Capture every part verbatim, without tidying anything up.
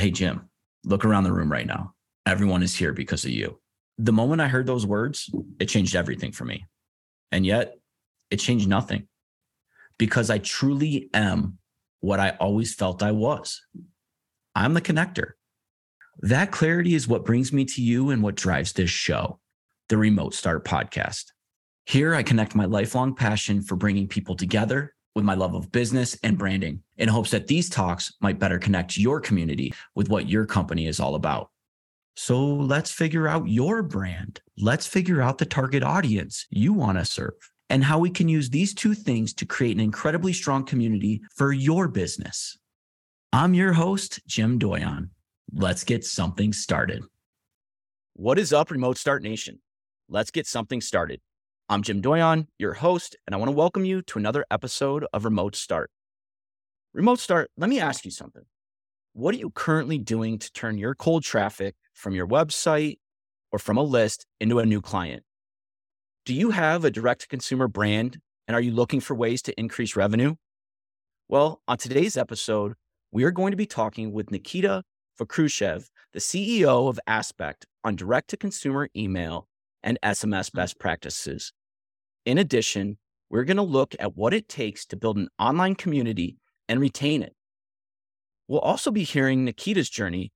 hey, Jim, look around the room right now. Everyone is here because of you. The moment I heard those words, it changed everything for me. And yet it changed nothing, because I truly am what I always felt I was. I'm the connector. That clarity is what brings me to you and what drives this show, the Remote Start Podcast. Here, I connect my lifelong passion for bringing people together with my love of business and branding, in hopes that these talks might better connect your community with what your company is all about. So let's figure out your brand. Let's figure out the target audience you want to serve, and how we can use these two things to create an incredibly strong community for your business. I'm your host, Jim Doyon. Let's get something started. What is up, Remote Start Nation? Let's get something started. I'm Jim Doyon, your host, and I want to welcome you to another episode of Remote Start. Remote Start, let me ask you something. What are you currently doing to turn your cold traffic from your website or from a list into a new client? Do you have a direct-to-consumer brand, and are you looking for ways to increase revenue? Well, on today's episode, we are going to be talking with Nikita Vakhrushev, the C E O of Aspekt, on direct-to-consumer email and S M S best practices. In addition, we're going to look at what it takes to build an online community and retain it. We'll also be hearing Nikita's journey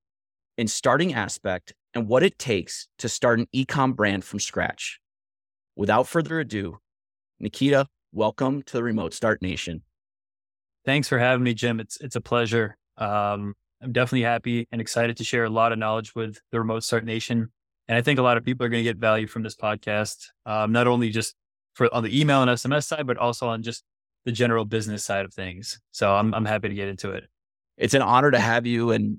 in starting Aspekt and what it takes to start an e-com brand from scratch. Without further ado, Nikita, welcome to the Remote Start Nation. Thanks for having me, Jim. It's it's a pleasure. Um, I'm definitely happy and excited to share a lot of knowledge with the Remote Start Nation. And I think a lot of people are going to get value from this podcast, um, not only just for on the email and S M S side, but also on just the general business side of things. So I'm I'm happy to get into it. It's an honor to have you. And,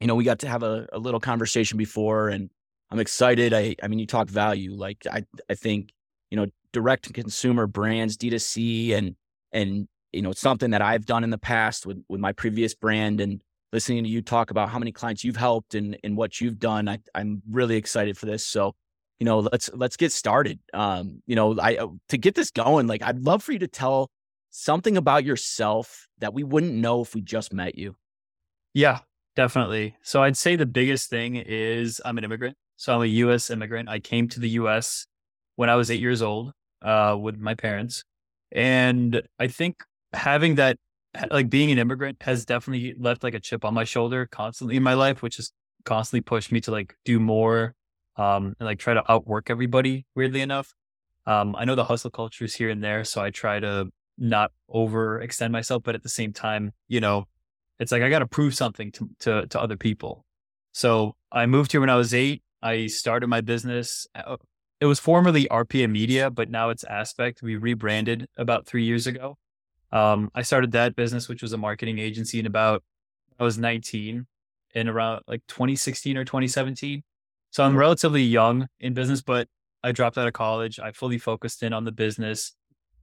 you know, we got to have a, a little conversation before, and I'm excited. I I mean, you talk value. Like I, I think, you know, direct to consumer brands, D T C, and, and, you know, it's something that I've done in the past with, with my previous brand, and listening to you talk about how many clients you've helped and, and what you've done. I, I'm really excited for this. So, you know, let's, let's get started. Um, you know, I, to get this going, like, I'd love for you to tell something about yourself that we wouldn't know if we just met you. Yeah, definitely. So I'd say the biggest thing is I'm an immigrant. So I'm a U S immigrant. I came to the U S when I was eight years old uh, with my parents. And I think having that, like being an immigrant has definitely left like a chip on my shoulder constantly in my life, which has constantly pushed me to like do more um, and like try to outwork everybody, weirdly enough. Um, I know the hustle culture is here and there, so I try to not overextend myself. But at the same time, you know, it's like I got to prove something to, to, to other people. So I moved here when I was eight. I started my business. It was formerly R P M Media, but now it's Aspekt. We rebranded about three years ago. Um, I started that business, which was a marketing agency, in about, I was nineteen in around like twenty sixteen or twenty seventeen. So I'm relatively young in business, but I dropped out of college. I fully focused in on the business.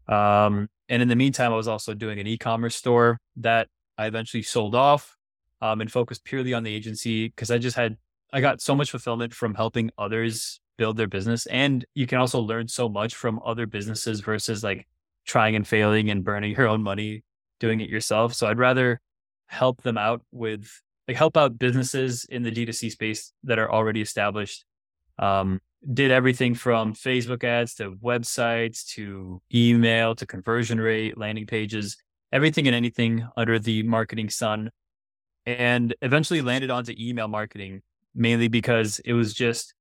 Um, and in the meantime, I was also doing an e-commerce store that I eventually sold off um, and focused purely on the agency, because I just had I got so much fulfillment from helping others build their business. And you can also learn so much from other businesses versus like trying and failing and burning your own money doing it yourself. So I'd rather help them out with like help out businesses in the D two C space that are already established. Um, did everything from Facebook ads to websites, to email, to conversion rate, landing pages, everything and anything under the marketing sun, and eventually landed onto email marketing. Mainly because it was just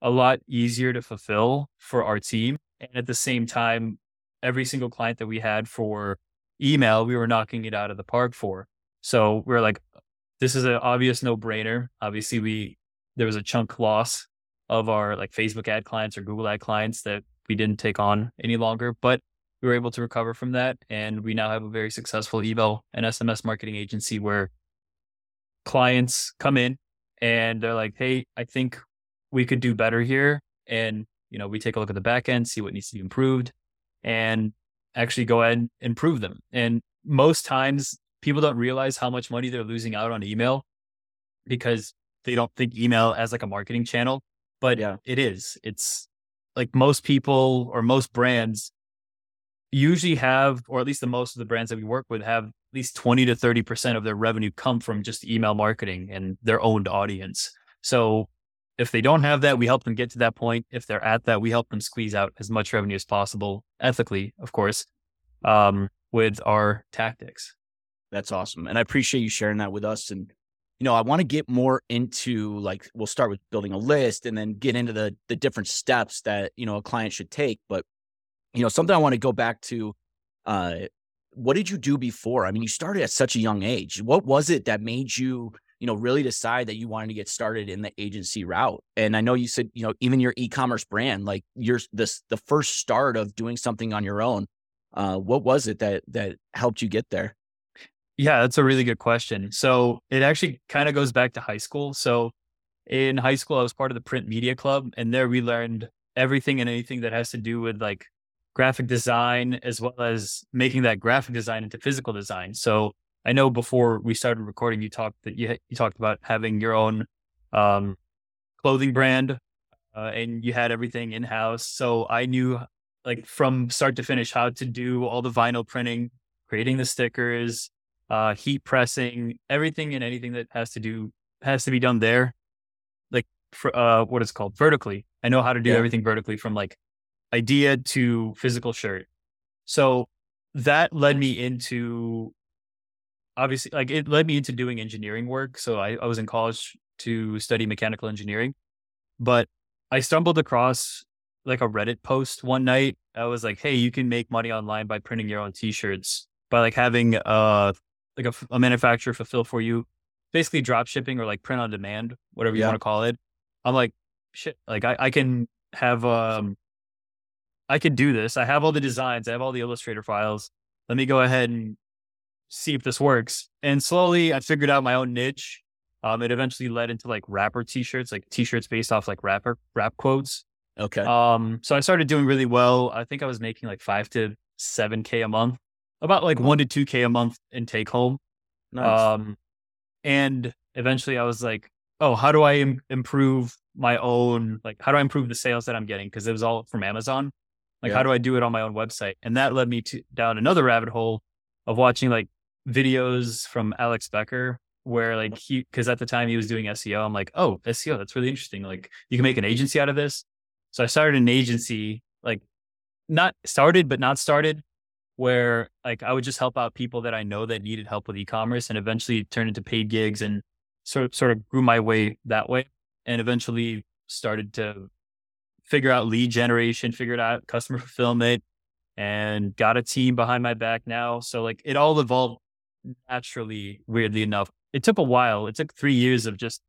a lot easier to fulfill for our team. And at the same time, every single client that we had for email, we were knocking it out of the park for. So we were like, this is an obvious no-brainer. Obviously, we there was a chunk loss of our like Facebook ad clients or Google ad clients that we didn't take on any longer, but we were able to recover from that. And we now have a very successful email and S M S marketing agency where clients come in, and they're like, hey, I think we could do better here. And, you know, we take a look at the back end, see what needs to be improved, and actually go ahead and improve them. And most times people don't realize how much money they're losing out on email because they don't think email as like a marketing channel, but yeah, it is. It's like most people or most brands usually have, or at least the most of the brands that we work with have at least twenty to thirty percent of their revenue come from just email marketing and their owned audience. So if they don't have that, we help them get to that point. If they're at that, we help them squeeze out as much revenue as possible, ethically, of course, um, with our tactics. That's awesome. And I appreciate you sharing that with us. And, you know, I want to get more into, like, we'll start with building a list and then get into the the different steps that, you know, a client should take. But, you know, something I want to go back to, uh, what did you do before? I mean, you started at such a young age. What was it that made you, you know, really decide that you wanted to get started in the agency route? And I know you said, you know, even your e-commerce brand, like your this the first start of doing something on your own. Uh, what was it that that helped you get there? Yeah, that's a really good question. So it actually kind of goes back to high school. So in high school, I was part of the print media club, and there we learned everything and anything that has to do with like graphic design, as well as making that graphic design into physical design. So I know before we started recording, you talked that you, you talked about having your own um, clothing brand, uh, and you had everything in house. So I knew, like, from start to finish, how to do all the vinyl printing, creating the stickers, uh, heat pressing, everything and anything that has to do has to be done there. Like for, uh, what it's called vertically. I know how to do yeah. everything vertically, from like idea to physical shirt. So that led me into. Obviously, like it led me into doing engineering work. So I, I was in college to study mechanical engineering, but I stumbled across like a Reddit post one night. I was like, hey, you can make money online by printing your own t-shirts, by like having uh like a, a manufacturer fulfill for you, basically drop shipping or like print on demand, whatever you yeah. want to call it. I'm like, shit, like I, I can have, um, I could do this. I have all the designs. I have all the Illustrator files. Let me go ahead and see if this works. And slowly I figured out my own niche. Um, it eventually led into like rapper t-shirts, like t-shirts based off like rapper rap quotes. Okay. Um, so I started doing really well. I think I was making like five to seven K a month, about like one to two K a month in take home. Nice. Um, and eventually I was like, oh, how do I im- improve my own? Like, how do I improve the sales that I'm getting? Cause it was all from Amazon. Like, yeah. how do I do it on my own website? And that led me to down another rabbit hole of watching like videos from Alex Becker, where like he, cause at the time he was doing S E O. I'm like, oh, S E O, that's really interesting. Like, you can make an agency out of this. So I started an agency, like not started, but not started, where like I would just help out people that I know that needed help with e-commerce, and eventually it turned into paid gigs and sort of, sort of grew my way that way. And eventually started to figure out lead generation, figured out customer fulfillment, and got a team behind my back now. So like it all evolved naturally, weirdly enough. It took a while. It took three years of just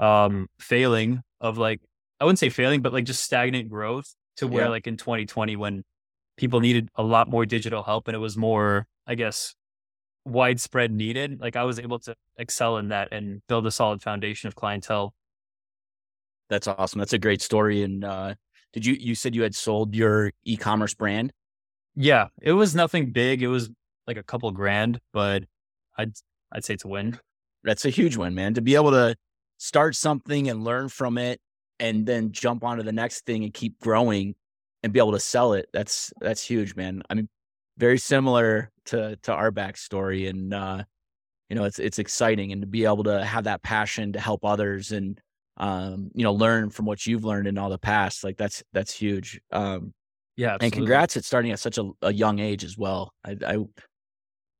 um, failing of like, I wouldn't say failing, but like just stagnant growth to where yeah. like in twenty twenty, when people needed a lot more digital help and it was more, I guess, widespread needed, like I was able to excel in that and build a solid foundation of clientele. That's awesome. That's a great story. And uh, did you, you said you had sold your e-commerce brand? Yeah, it was nothing big. It was like a couple grand, but I'd I'd say it's a win. That's a huge win, man. To be able to start something and learn from it, and then jump onto the next thing and keep growing, and be able to sell it. That's that's huge, man. I mean, very similar to to our backstory, and uh, you know, it's it's exciting, and to be able to have that passion to help others, and um, you know, learn from what you've learned in all the past. Like that's that's huge. Um, Yeah, absolutely. And congrats at starting at such a, a young age as well. I, I,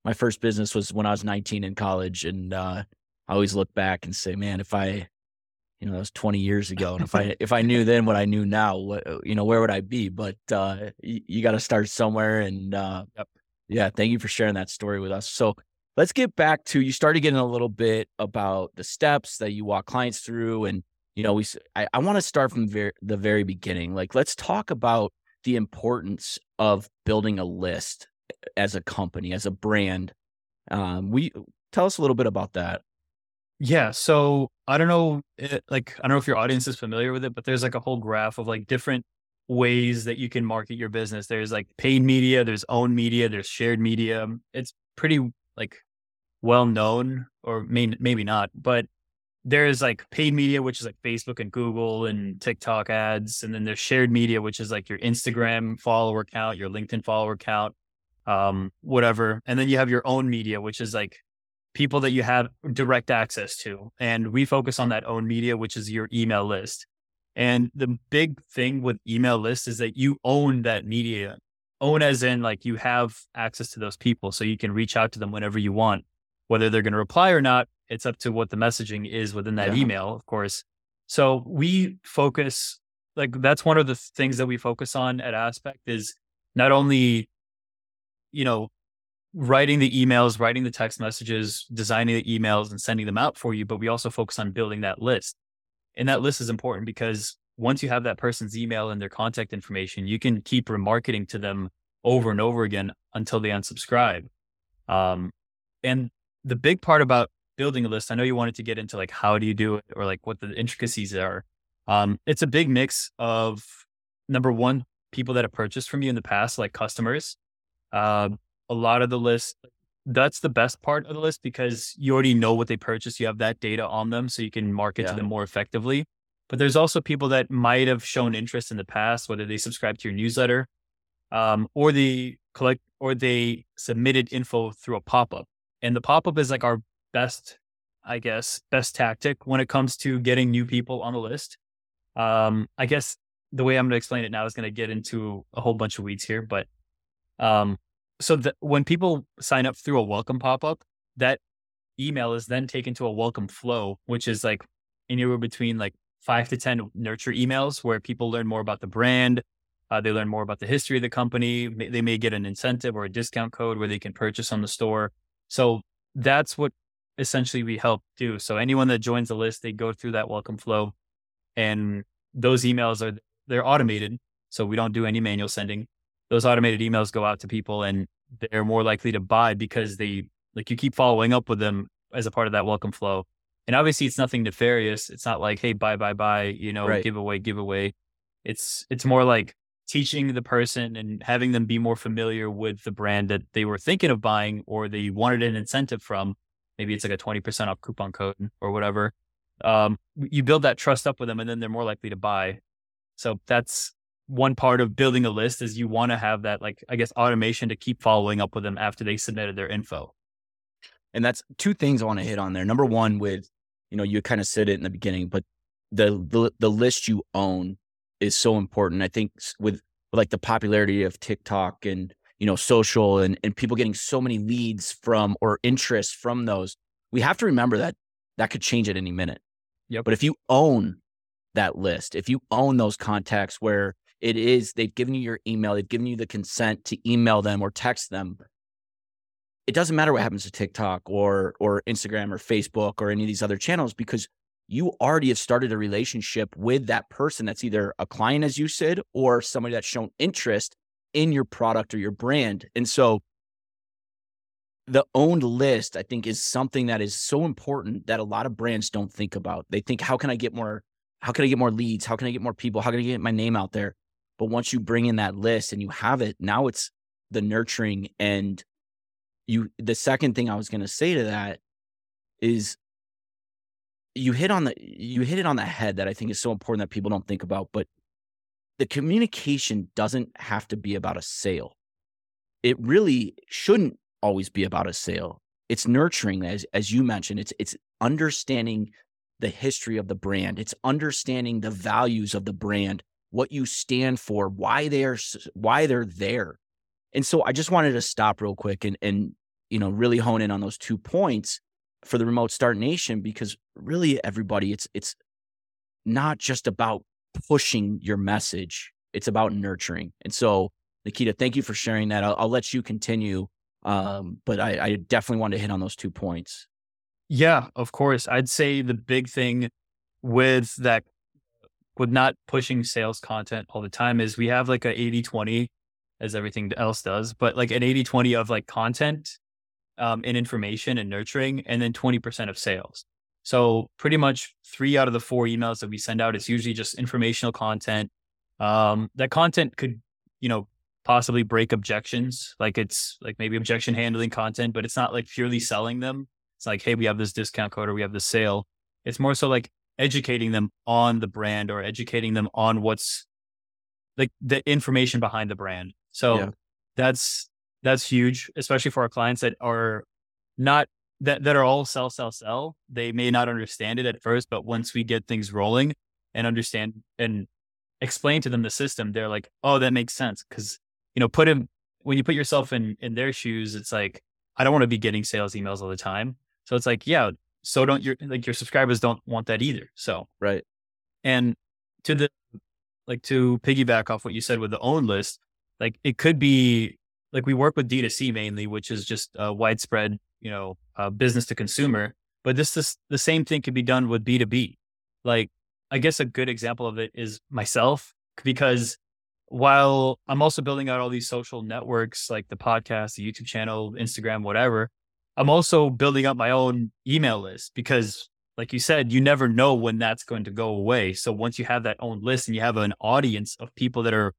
my first business was when I was nineteen in college, and uh, I always look back and say, "Man, if I, you know, that was twenty years ago, and if I, if I knew then what I knew now, what, you know, where would I be?" But uh, you, you got to start somewhere, and uh, yep. yeah, thank you for sharing that story with us. So let's get back to, you started getting a little bit about the steps that you walk clients through, and you know, we, I, I want to start from ver- the very beginning. Like, let's talk about the importance of building a list as a company, as a brand. Um, we tell us a little bit about that. Yeah. So I don't know, it, like, I don't know if your audience is familiar with it, but there's like a whole graph of like different ways that you can market your business. There's like paid media, there's owned media, there's shared media. It's pretty like well known, or may, maybe not, but there's like paid media, which is like Facebook and Google and TikTok ads. And then there's shared media, which is like your Instagram follower count, your LinkedIn follower count, um, whatever. And then you have your own media, which is like people that you have direct access to. And we focus on that own media, which is your email list. And the big thing with email lists is that you own that media. Own as in like you have access to those people, so you can reach out to them whenever you want. Whether they're going to reply or not, it's up to what the messaging is within that yeah. email, of course. So we focus, like that's one of the things that we focus on at Aspekt is not only, you know, writing the emails, writing the text messages, designing the emails and sending them out for you, but we also focus on building that list. And that list is important because once you have that person's email and their contact information, you can keep remarketing to them over and over again until they unsubscribe. Um, and the big part about building a list, I know you wanted to get into like, how do you do it or like what the intricacies are. Um, it's a big mix of number one, people that have purchased from you in the past, like customers. Uh, a lot of the list, that's the best part of the list because you already know what they purchased. You have that data on them so you can market yeah. to them more effectively. But there's also people that might have shown interest in the past, whether they subscribe to your newsletter um, or they collect or they submitted info through a pop-up. And the pop-up is like our best, I guess, best tactic when it comes to getting new people on the list. Um, I guess the way I'm going to explain it now is going to get into a whole bunch of weeds here. But um, so the, when people sign up through a welcome pop-up, that email is then taken to a welcome flow, which is like anywhere between like five to ten nurture emails where people learn more about the brand. Uh, they learn more about the history of the company. May, they may get an incentive or a discount code where they can purchase on the store. So that's what essentially we help do. So anyone that joins the list, they go through that welcome flow and those emails are, they're automated. So we don't do any manual sending. Those automated emails go out to people and they're more likely to buy because they like you keep following up with them as a part of that welcome flow. And obviously it's nothing nefarious. It's not like, hey, buy, buy, buy, you know, right. giveaway, giveaway. It's, it's more like teaching the person and having them be more familiar with the brand that they were thinking of buying, or they wanted an incentive from. Maybe it's like a twenty percent off coupon code or whatever. Um, you build that trust up with them and then they're more likely to buy. So that's one part of building a list is you want to have that, like, I guess, automation to keep following up with them after they submitted their info. And that's two things I want to hit on there. Number one with, you know, you kind of said it in the beginning, but the, the the list you own is so important. I think with, with like the popularity of TikTok and, you know, social and, and people getting so many leads from or interest from those, we have to remember that that could change at any minute. Yep. But if you own that list, if you own those contacts where it is, they've given you your email, they've given you the consent to email them or text them, it doesn't matter what happens to TikTok or or Instagram or Facebook or any of these other channels, because you already have started a relationship with that person that's either a client, as you said, or somebody that's shown interest in your product or your brand. And so the owned list, I think, is something that is so important that a lot of brands don't think about. They think, how can I get more, how can I get more leads? How can I get more people? How can I get my name out there? But once you bring in that list and you have it, now it's the nurturing. And You, the second thing I was going to say to that is you hit on the, you hit it on the head that I think is so important that people don't think about, but the communication doesn't have to be about a sale. It really shouldn't always be about a sale. It's nurturing, as, as you mentioned, it's, it's understanding the history of the brand. It's understanding the values of the brand, what you stand for, why they are, why they're there. And so I just wanted to stop real quick and, and, you know, really hone in on those two points for the Remote Start Nation, because really everybody, it's, it's not just about pushing your message. It's about nurturing. And so Nikita, thank you for sharing that. I'll, I'll let you continue. Um, but I, I definitely wanted to hit on those two points. Yeah, of course. I'd say the big thing with that, with not pushing sales content all the time is we have like a eighty twenty as everything else does, but like an eighty twenty of like content um, and information and nurturing, and then twenty percent of sales. So pretty much three out of the four emails that we send out is usually just informational content. Um, that content could, you know, possibly break objections. Like it's like maybe objection handling content, but it's not like purely selling them. It's like, hey, we have this discount code or we have this sale. It's more so like educating them on the brand or educating them on what's like the information behind the brand. So yeah. that's, that's huge, especially for our clients that are not, that, that are all sell, sell, sell. They may not understand it at first, but once we get things rolling and understand and explain to them the system, they're like, oh, that makes sense. Cause you know, put in, when you put yourself in, in their shoes, it's like, I don't want to be getting sales emails all the time. So it's like, yeah, so don't your, like your subscribers don't want that either. So, right. And to the, like to piggyback off what you said with the own list, like it could be like we work with D two C mainly, which is just a widespread, you know, uh, business to consumer, but this, this, the same thing could be done with B two B. Like, I guess a good example of it is myself, because while I'm also building out all these social networks, like the podcast, the YouTube channel, Instagram, whatever, I'm also building up my own email list because like you said, you never know when that's going to go away. So once you have that own list and you have an audience of people that are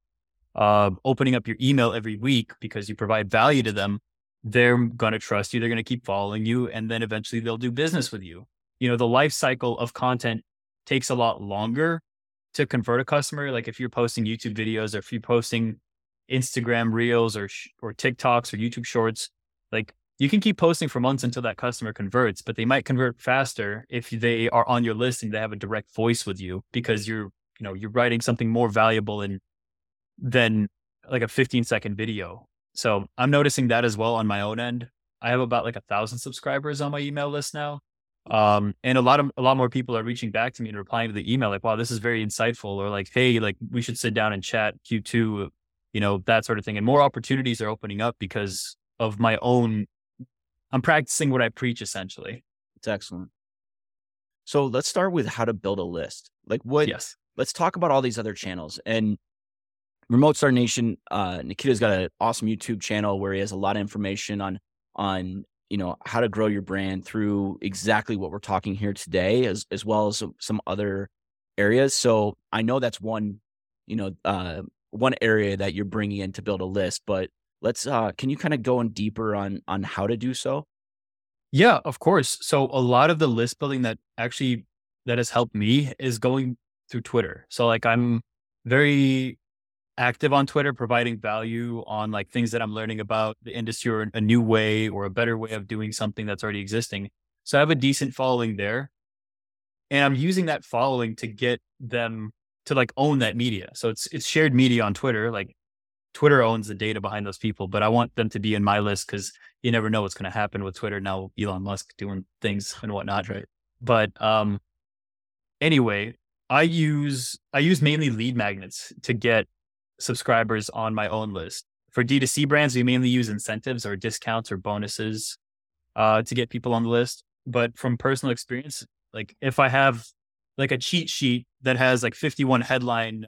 uh, opening up your email every week because you provide value to them, they're going to trust you. They're going to keep following you. And then eventually they'll do business with you. You know, the life cycle of content takes a lot longer to convert a customer. Like if you're posting YouTube videos or if you're posting Instagram reels or, or TikToks or YouTube shorts, like you can keep posting for months until that customer converts, but they might convert faster if they are on your list and they have a direct voice with you because you're, you know, you're writing something more valuable in, than like a fifteen second video. So I'm noticing that as well on my own end. I have about like a thousand subscribers on my email list now. Um, and a lot of, a lot more people are reaching back to me and replying to the email like, wow, this is very insightful. Or like, hey, like we should sit down and chat Q two, you know, that sort of thing. And more opportunities are opening up because of my own, I'm practicing what I preach essentially. It's excellent. So let's start with how to build a list. Like what, yes. Let's talk about all these other channels and Remote Start Nation. Uh, Nikita's got an awesome YouTube channel where he has a lot of information on, on, you know, how to grow your brand through exactly what we're talking here today, as as well as some, some other areas. So I know that's one, you know, uh, one area that you're bringing in to build a list, but let's, uh, can you kind of go in deeper on, on how to do so? Yeah, of course. So a lot of the list building that actually, that has helped me is going through Twitter. So like, I'm very active on Twitter, providing value on like things that I'm learning about the industry or a new way or a better way of doing something that's already existing. So I have a decent following there and I'm using that following to get them to like own that media. So it's, it's shared media on Twitter. Like Twitter owns the data behind those people, but I want them to be in my list because you never know what's going to happen with Twitter. Now Elon Musk doing things and whatnot. Right. But um, anyway, I use, I use mainly lead magnets to get subscribers on my own list. For D two C brands, we mainly use incentives or discounts or bonuses uh, to get people on the list. But from personal experience, like if I have like a cheat sheet that has like fifty-one headline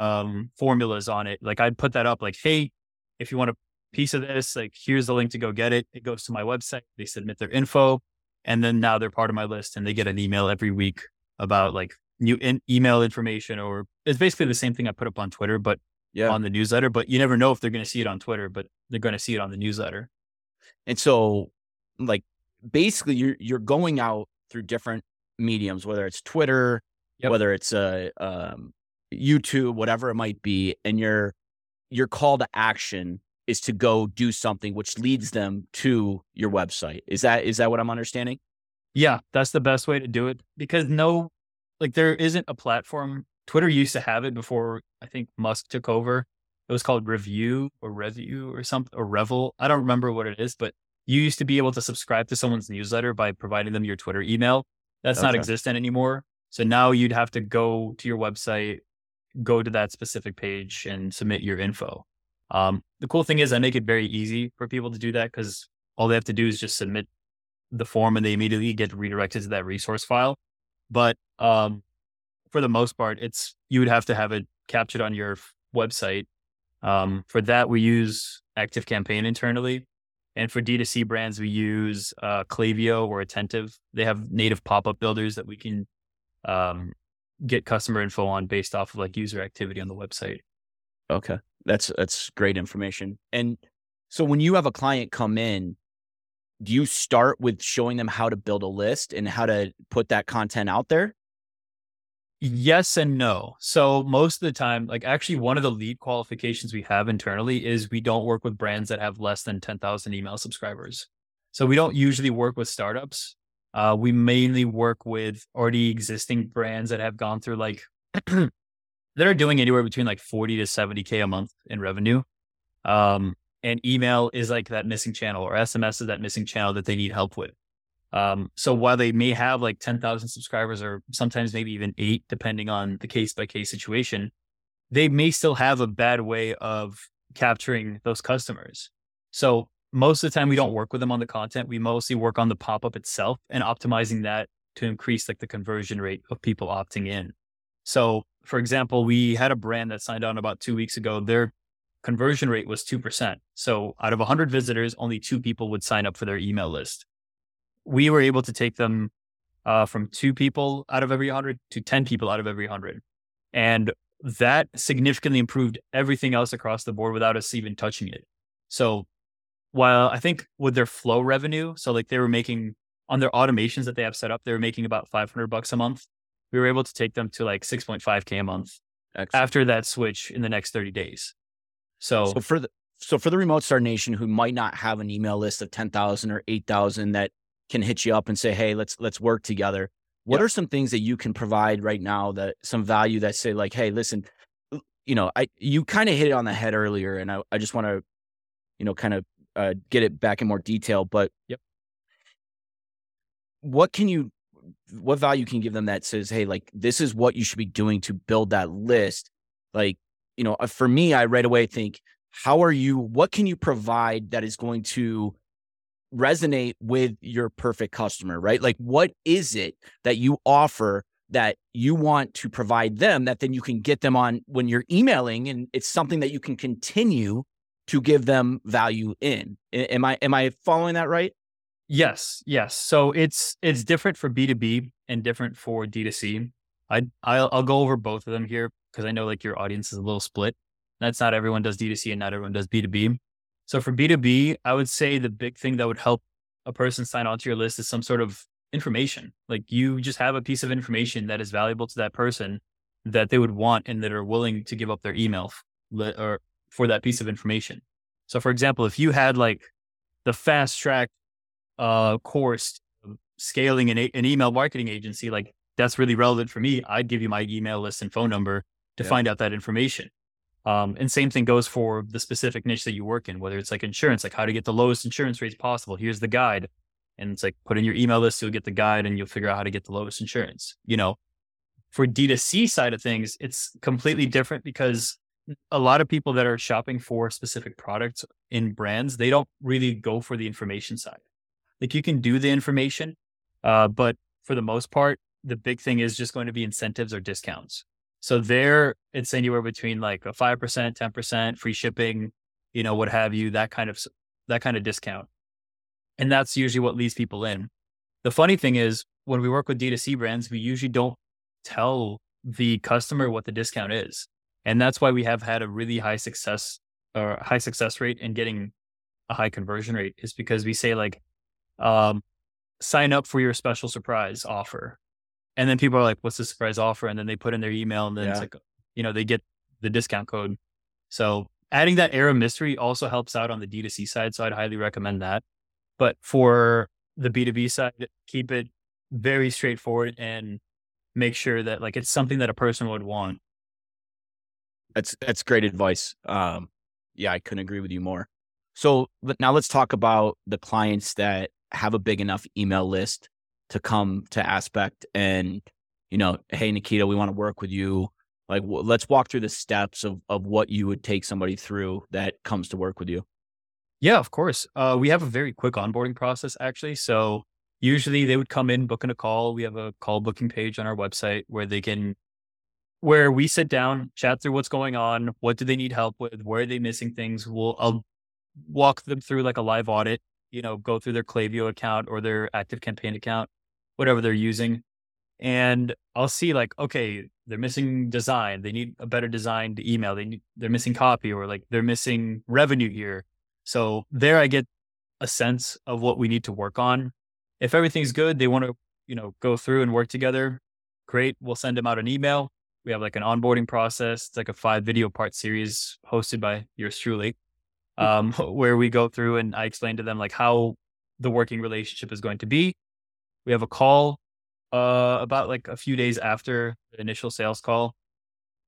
um, formulas on it, like I'd put that up like, hey, if you want a piece of this, like here's the link to go get it. It goes to my website. They submit their info and then now they're part of my list and they get an email every week about like new in- email information, or it's basically the same thing I put up on Twitter, but yeah. on the newsletter, but you never know if they're going to see it on Twitter, but they're going to see it on the newsletter. And so like, basically you're, you're going out through different mediums, whether it's Twitter, yep. whether it's uh, um, YouTube, whatever it might be. And your, your call to action is to go do something, which leads them to your website. Is that, is that what I'm understanding? Yeah, that's the best way to do it because no, like there isn't a platform. Twitter used to have it before I think Musk took over. It was called Review or Review or something or Revel. I don't remember what it is, but you used to be able to subscribe to someone's newsletter by providing them your Twitter email. That's okay. Not existent anymore. So now you'd have to go to your website, go to that specific page and submit your info. Um, the cool thing is I make it very easy for people to do that because all they have to do is just submit the form and they immediately get redirected to that resource file. But, um, for the most part, it's, you would have to have it captured on your f- website. Um, for that, we use ActiveCampaign internally. And for D two C brands, we use uh, Klaviyo or Attentive. They have native pop-up builders that we can um, get customer info on based off of like user activity on the website. Okay. That's, that's great information. And so when you have a client come in, do you start with showing them how to build a list and how to put that content out there? Yes and no. So most of the time, like actually one of the lead qualifications we have internally is we don't work with brands that have less than ten thousand email subscribers. So we don't usually work with startups. Uh, we mainly work with already existing brands that have gone through like, that are doing anywhere between like forty to seventy K a month in revenue. Um, and email is like that missing channel, or S M S is that missing channel that they need help with. Um, so while they may have like ten thousand subscribers, or sometimes maybe even eight, depending on the case by case situation, they may still have a bad way of capturing those customers. So most of the time we don't work with them on the content. We mostly work on the pop-up itself and optimizing that to increase like the conversion rate of people opting in. So for example, we had a brand that signed on about two weeks ago. Their conversion rate was two percent. So out of one hundred visitors, only two people would sign up for their email list. We were able to take them uh, from two people out of every one hundred to ten people out of every one hundred. And that significantly improved everything else across the board without us even touching it. So while I think with their flow revenue, so like they were making on their automations that they have set up, they were making about five hundred bucks a month. We were able to take them to like six point five K a month. Excellent. After that switch in the next thirty days. So, so for the so for the Remote Start Nation who might not have an email list of ten thousand or eight thousand that can hit you up and say, hey, let's let's work together. What yep. are some things that you can provide right now, that some value that say like, hey, listen, you know, I you kind of hit it on the head earlier, and I, I just want to, you know, kind of uh, get it back in more detail. But yep. what can you, what value can you give them that says, hey, like this is what you should be doing to build that list? Like, you know, for me, I right away think, how are you, what can you provide that is going to resonate with your perfect customer, right? Like, what is it that you offer that you want to provide them that then you can get them on when you're emailing, and it's something that you can continue to give them value in? Am I am I following that right? Yes, yes. So it's it's different for B two B and different for D two C. I I'll, I'll go over both of them here because I know like your audience is a little split. That's not everyone does D two C and not everyone does B two B. So for B two B, I would say the big thing that would help a person sign onto your list is some sort of information. Like you just have a piece of information that is valuable to that person that they would want and that are willing to give up their email f- or for that piece of information. So for example, if you had like the fast track uh, course scaling an, a- an email marketing agency, like that's really relevant for me. I'd give you my email list and phone number to yeah. find out that information. Um, and same thing goes for the specific niche that you work in, whether it's like insurance, like how to get the lowest insurance rates possible. Here's the guide. And it's like, put in your email list, you'll get the guide and you'll figure out how to get the lowest insurance. You know, for D two C side of things, it's completely different because a lot of people that are shopping for specific products in brands, they don't really go for the information side. Like you can do the information, uh, but for the most part, the big thing is just going to be incentives or discounts. So there it's anywhere between like a five percent, ten percent free shipping, you know, what have you, that kind of, that kind of discount. And that's usually what leads people in. The funny thing is when we work with D two C brands, we usually don't tell the customer what the discount is. And that's why we have had a really high success or high success rate in getting a high conversion rate, is because we say like, um, sign up for your special surprise offer. And then people are like, what's the surprise offer? And then they put in their email and then yeah. it's like, you know, they get the discount code. So adding that air of mystery also helps out on the D two C side. So I'd highly recommend that. But for the B two B side, keep it very straightforward and make sure that like, it's something that a person would want. That's, that's great advice. Um, yeah, I couldn't agree with you more. So but now let's talk about the clients that have a big enough email list to come to Aspekt and, you know, hey, Nikita, we want to work with you. Like, w- let's walk through the steps of, of what you would take somebody through that comes to work with you. Yeah, of course. Uh, we have a very quick onboarding process, actually. So usually they would come in, book in a call. We have a call booking page on our website where they can, where we sit down, chat through what's going on. What do they need help with? Where are they missing things? We'll, I'll walk them through like a live audit, you know, go through their Klaviyo account or their ActiveCampaign account, whatever they're using. And I'll see like, okay, they're missing design. They need a better designed email. They need, they're missing copy, or like they're missing revenue here. So there I get a sense of what we need to work on. If everything's good, they want to, you know, go through and work together. Great. We'll send them out an email. We have like an onboarding process. It's like a five video part series hosted by yours truly, um, where we go through and I explain to them like how the working relationship is going to be. We have a call uh, about like a few days after the initial sales call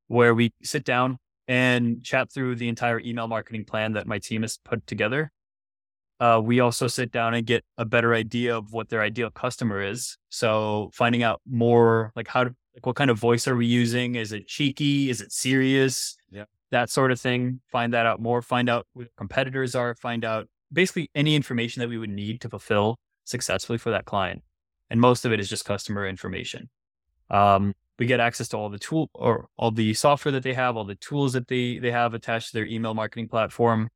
where we sit down and chat through the entire email marketing plan that my team has put together. Uh, we also sit down and get a better idea of what their ideal customer is. So finding out more like how to, like what kind of voice are we using? Is it cheeky? Is it serious? Yeah. That sort of thing. Find that out more. Find out what competitors are. Find out basically any information that we would need to fulfill successfully for that client. And most of it is just customer information. Um, we get access to all the tool or all the software that they have, all the tools that they they have attached to their email marketing platform.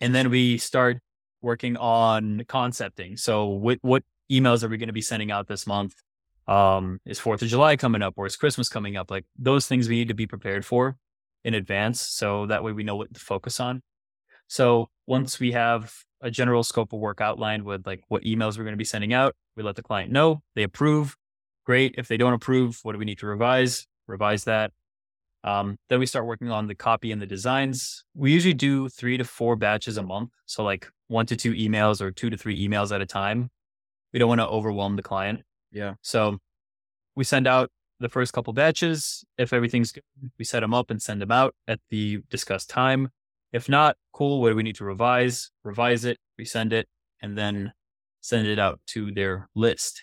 And then we start working on concepting. So what, what emails are we going to be sending out this month? Um, is fourth of July coming up or is Christmas coming up? Like those things we need to be prepared for in advance. So that way we know what to focus on. So once we have a general scope of work outlined with like what emails we're going to be sending out, we let the client know, they approve. Great. If they don't approve, what do we need to revise? Revise that. Um, then we start working on the copy and the designs. We usually do three to four batches a month. So like one to two emails or two to three emails at a time. We don't want to overwhelm the client. Yeah. So we send out the first couple batches. If everything's good, we set them up and send them out at the discussed time. If not, cool. What do we need to revise? Revise it, resend it, and then send it out to their list.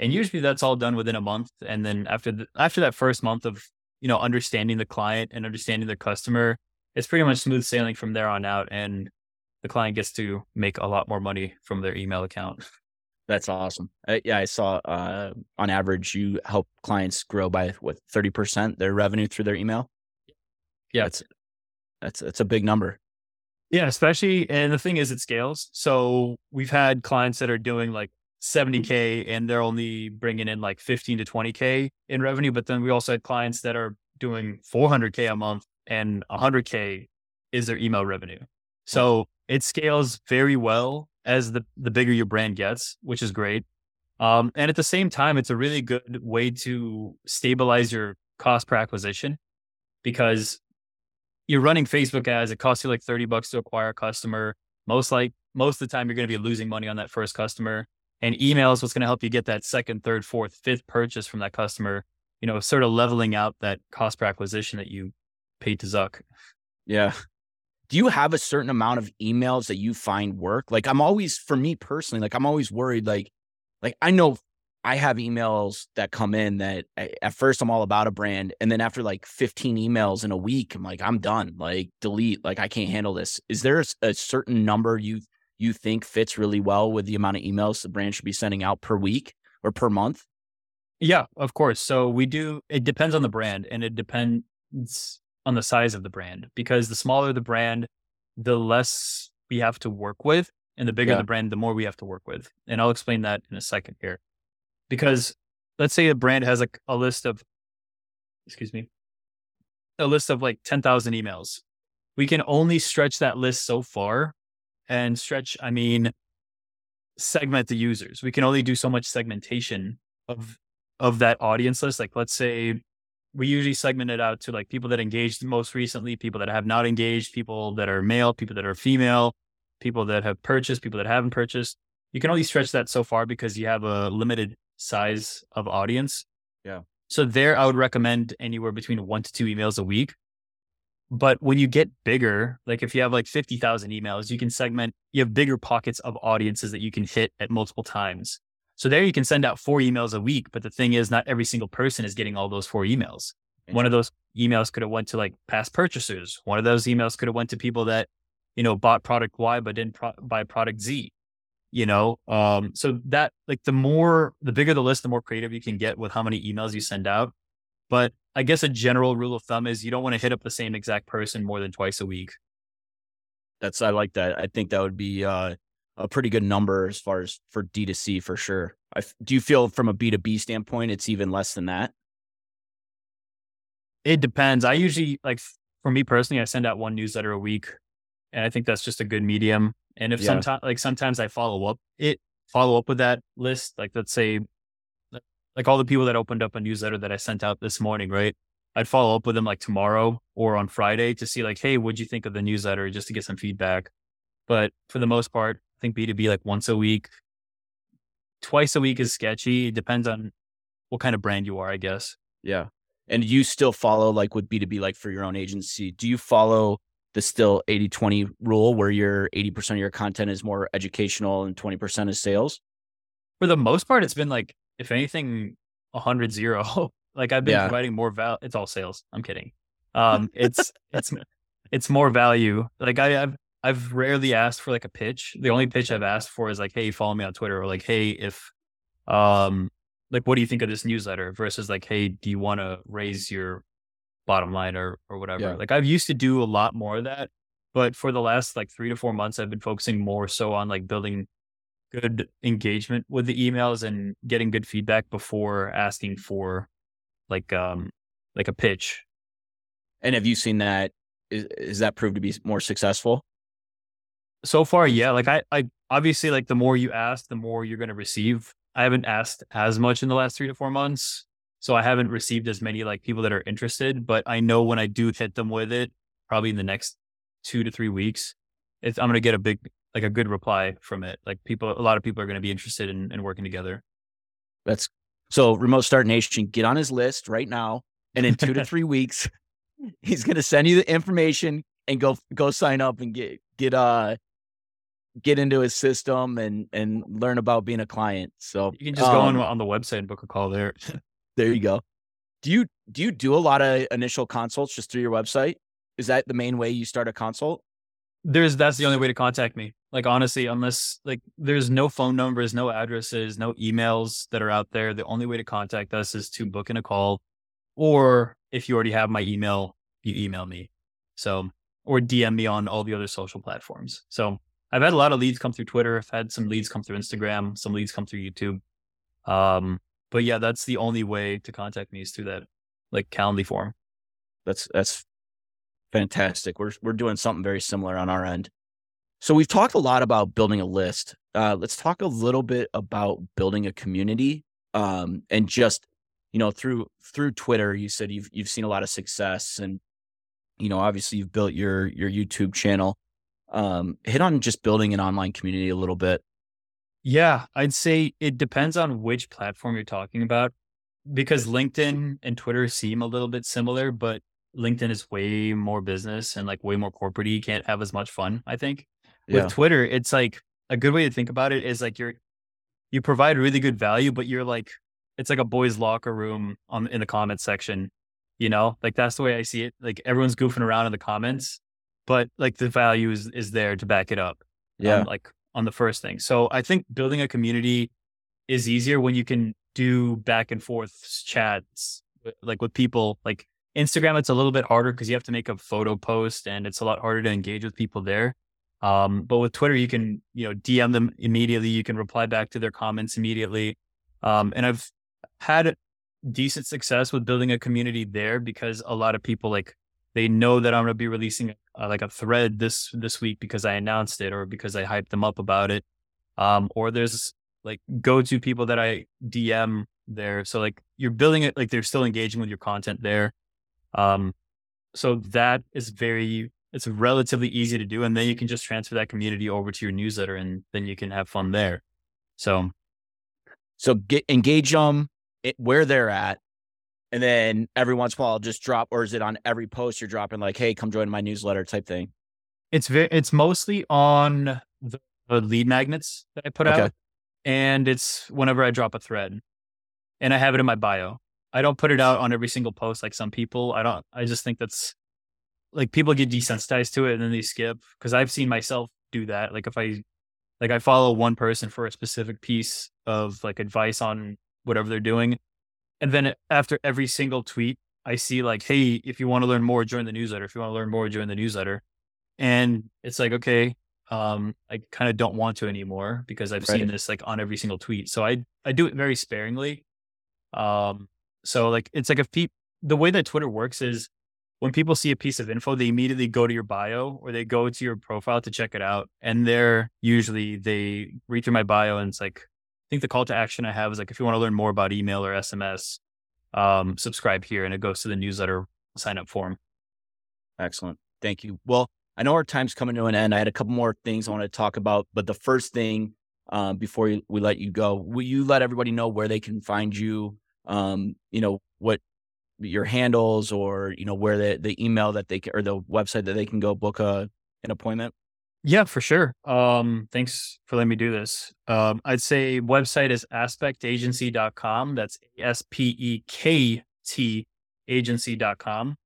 And usually that's all done within a month. And then after the, after that first month of, you know, understanding the client and understanding their customer, it's pretty much smooth sailing from there on out. And the client gets to make a lot more money from their email account. That's awesome. I, yeah, I saw uh, on average, you help clients grow by what, thirty percent their revenue through their email? Yeah. That's, that's, that's a big number. Yeah, especially. And the thing is it scales. So we've had clients that are doing like seventy K and they're only bringing in like fifteen to twenty K in revenue. But then we also had clients that are doing four hundred K a month and one hundred K is their email revenue. So it scales very well as the, the bigger your brand gets, which is great. Um, and at the same time, it's a really good way to stabilize your cost per acquisition because you're running Facebook ads. It costs you like thirty bucks to acquire a customer. Most like most of the time, you're going to be losing money on that first customer. And email is what's going to help you get that second, third, fourth, fifth purchase from that customer, you know, sort of leveling out that cost per acquisition that you paid to Zuck. Yeah. Do you have a certain amount of emails that you find work? Like I'm always, for me personally, like I'm always worried, like, like I know I have emails that come in that I, at first I'm all about a brand. And then after like fifteen emails in a week, I'm like, I'm done, like delete, like I can't handle this. Is there a, a certain number you, you think fits really well with the amount of emails the brand should be sending out per week or per month? Yeah, of course. So we do, it depends on the brand and it depends on the size of the brand, because the smaller the brand, the less we have to work with, and the bigger yeah. the brand, the more we have to work with. And I'll explain that in a second here, because let's say a brand has a, a list of, excuse me, a list of like ten thousand emails. We can only stretch that list so far, and stretch, I mean, segment the users. We can only do so much segmentation of, of that audience list. Like, let's say, we usually segment it out to like people that engaged most recently, people that have not engaged, people that are male, people that are female, people that have purchased, people that haven't purchased. You can only stretch that so far because you have a limited size of audience. Yeah. So there, I would recommend anywhere between one to two emails a week. But when you get bigger, like if you have like fifty thousand emails, you can segment, you have bigger pockets of audiences that you can hit at multiple times. So there you can send out four emails a week, but the thing is not every single person is getting all those four emails. One of those emails could have went to like past purchasers. One of those emails could have went to people that, you know, bought product Y, but didn't pro- buy product Z, you know? Um, so that like the more, the bigger the list, the more creative you can get with how many emails you send out. But I guess a general rule of thumb is you don't want to hit up the same exact person more than twice a week. That's, I like that. I think that would be, uh, a pretty good number as far as for D two C for sure. I, do you feel from a B two B standpoint, it's even less than that? It depends. I usually, like for me personally, I send out one newsletter a week and I think that's just a good medium. And if yeah. sometimes, like sometimes I follow up it, follow up with that list. Like let's say, like all the people that opened up a newsletter that I sent out this morning, right? I'd follow up with them like tomorrow or on Friday to see like, hey, what'd you think of the newsletter? Just to get some feedback. But for the most part, I think B two B like once a week, twice a week is sketchy. It depends on what kind of brand you are, I guess. Yeah. And you still follow like with B two B, like for your own agency, do you follow the still eighty twenty rule where your eighty percent of your content is more educational and twenty percent is sales? For the most part, it's been like, if anything, one hundred zero. Like I've been yeah. providing more value. It's all sales. I'm kidding. Um, it's, it's, it's more value. Like I, I've, I've rarely asked for like a pitch. The only pitch I've asked for is like, hey, follow me on Twitter, or like, hey, if, um, like, what do you think of this newsletter versus like, hey, do you want to raise your bottom line or, or whatever? Yeah. Like I've used to do a lot more of that, but for the last like three to four months, I've been focusing more so on like building good engagement with the emails and getting good feedback before asking for like, um, like a pitch. And have you seen that? Is, is that proved to be more successful? So far, yeah. Like I, I obviously like the more you ask, the more you're going to receive. I haven't asked as much in the last three to four months, so I haven't received as many like people that are interested. But I know when I do hit them with it, probably in the next two to three weeks, it's, I'm going to get a big, like a good reply from it. Like people, a lot of people are going to be interested in, in working together. That's so Remote Start Nation, get on his list right now, and in two to three weeks, he's going to send you the information and go go sign up and get get uh. get into his system and, and learn about being a client. So you can just um, go on, on the website and book a call there. There you go. Do you, do you do a lot of initial consults just through your website? Is that the main way you start a consult? There's, that's the only way to contact me. Like, honestly, unless like there's no phone numbers, no addresses, no emails that are out there. The only way to contact us is to book in a call, or if you already have my email, you email me. So, or D M me on all the other social platforms. So I've had a lot of leads come through Twitter. I've had some leads come through Instagram, some leads come through YouTube. Um, but yeah, that's the only way to contact me is through that like Calendly form. That's, that's fantastic. We're, we're doing something very similar on our end. So we've talked a lot about building a list. Uh, let's talk a little bit about building a community. Um, and just, you know, through, through Twitter, you said you've, you've seen a lot of success, and, you know, obviously you've built your, your YouTube channel. Um, hit on just building an online community a little bit. Yeah, I'd say it depends on which platform you're talking about, because LinkedIn and Twitter seem a little bit similar, but LinkedIn is way more business and like way more corporate. You can't have as much fun, I think. With yeah. Twitter, it's like a good way to think about it is like you're, you provide really good value, but you're like, it's like a boys' locker room on in the comments section, you know, like that's the way I see it. Like everyone's goofing around in the comments, but like the value is, is there to back it up. Yeah. Um, like on the first thing. So I think building a community is easier when you can do back and forth chats, like with people. Like Instagram, it's a little bit harder because you have to make a photo post and it's a lot harder to engage with people there. Um, but with Twitter, you can, you know, D M them immediately. You can reply back to their comments immediately. Um, and I've had decent success with building a community there because a lot of people like, they know that I'm going to be releasing uh, like a thread this, this week because I announced it or because I hyped them up about it. Um, or there's like go-to people that I D M there. So like you're building it, like they're still engaging with your content there. Um, so that is very, it's relatively easy to do. And then you can just transfer that community over to your newsletter and then you can have fun there. So, so get, engage them where they're at. And then every once in a while, I'll just drop, or is it on every post you're dropping like, hey, come join my newsletter type thing? It's very, it's mostly on the, the lead magnets that I put okay. out. And it's whenever I drop a thread, and I have it in my bio. I don't put it out on every single post like some people. I don't, I just think that's like people get desensitized to it and then they skip. Cause I've seen myself do that. Like if I, like I follow one person for a specific piece of like advice on whatever they're doing. And then after every single tweet, I see like, hey, if you want to learn more, join the newsletter. If you want to learn more, join the newsletter. And it's like, okay, um, I kind of don't want to anymore because I've right. seen this like on every single tweet. So I, I do it very sparingly. Um, so like, it's like if people, the way that Twitter works is when people see a piece of info, they immediately go to your bio or they go to your profile to check it out. And they're usually, they read through my bio and it's like, I think the call to action I have is like, if you want to learn more about email or S M S, um, subscribe here, and it goes to the newsletter sign up form. Excellent. Thank you. Well, I know our time's coming to an end. I had a couple more things I want to talk about, but the first thing uh, before we let you go, will you let everybody know where they can find you? Um, you know, what your handles, or, you know, where the, the email that they can, or the website that they can go book a, an appointment? Yeah, for sure. Um, thanks for letting me do this. Um, I'd say website is aspekt agency dot com. That's A S P E K T agency dot com.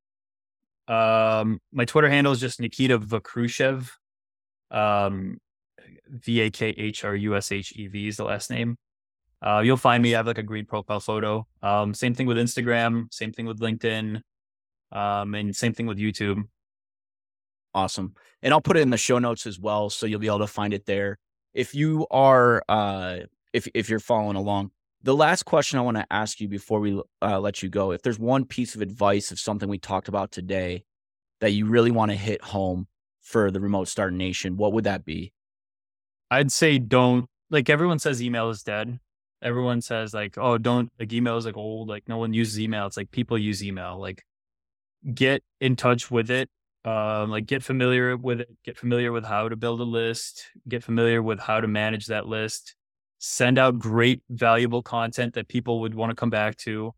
Um, my Twitter handle is just Nikita Vakhrushev. Um, V A K H R U S H E V is the last name. Uh, you'll find me. I have like a green profile photo. Um, same thing with Instagram, same thing with LinkedIn, um, and same thing with YouTube. Awesome. And I'll put it in the show notes as well, so you'll be able to find it there. If you are, uh, if if you're following along, the last question I want to ask you before we uh, let you go, if there's one piece of advice of something we talked about today that you really want to hit home for the Remote Start Nation, what would that be? I'd say don't, like everyone says email is dead. Everyone says like, oh, don't, like email is like old, like no one uses email. It's like people use email, like get in touch with it. Um, like get familiar with it, get familiar with how to build a list, get familiar with how to manage that list, send out great, valuable content that people would want to come back to.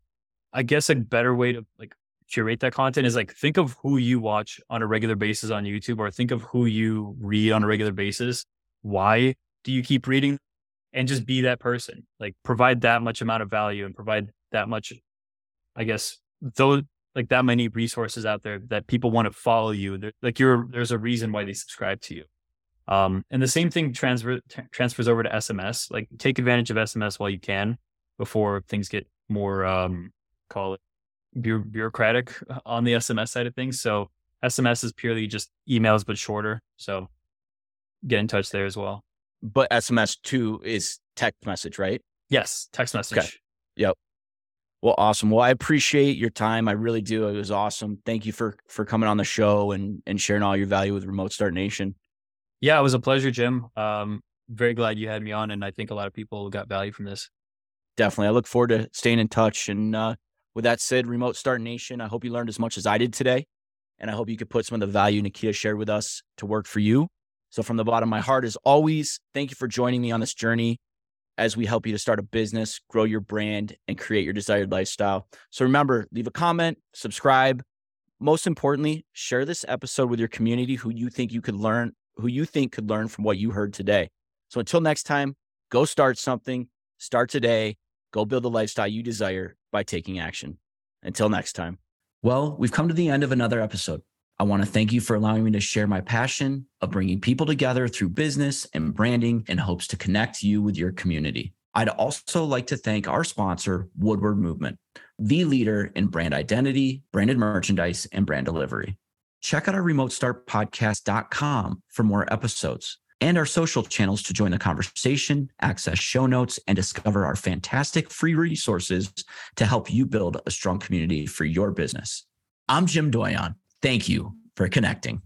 I guess a better way to like curate that content is like, think of who you watch on a regular basis on YouTube, or think of who you read on a regular basis. Why do you keep reading? And just be that person, like provide that much amount of value and provide that much, I guess, though, like that many resources out there that people want to follow you. They're, like you're, there's a reason why they subscribe to you. Um, and the same thing transfer, t- transfers over to S M S, like take advantage of S M S while you can before things get more, um, call it bu- bureaucratic on the S M S side of things. So S M S is purely just emails, but shorter. So get in touch there as well. But S M S too is text message, right? Yes. Text message. Okay. Yep. Well, awesome. Well, I appreciate your time. I really do. It was awesome. Thank you for, for coming on the show and, and sharing all your value with Remote Start Nation. Yeah, it was a pleasure, Jim. Um, very glad you had me on. And I think a lot of people got value from this. Definitely. I look forward to staying in touch. And uh, with that said, Remote Start Nation, I hope you learned as much as I did today. And I hope you could put some of the value Nikita shared with us to work for you. So from the bottom of my heart, as always, thank you for joining me on this journey as we help you to start a business, grow your brand, and create your desired lifestyle. So remember, leave a comment, subscribe. Most importantly, share this episode with your community who you think you could learn, who you think could learn from what you heard today. So until next time, go start something, start today, go build the lifestyle you desire by taking action. Until next time. Well, we've come to the end of another episode. I want to thank you for allowing me to share my passion of bringing people together through business and branding in hopes to connect you with your community. I'd also like to thank our sponsor, Woodward Movement, the leader in brand identity, branded merchandise, and brand delivery. Check out our remote start podcast dot com for more episodes and our social channels to join the conversation, access show notes, and discover our fantastic free resources to help you build a strong community for your business. I'm Jim Doyon. Thank you for connecting.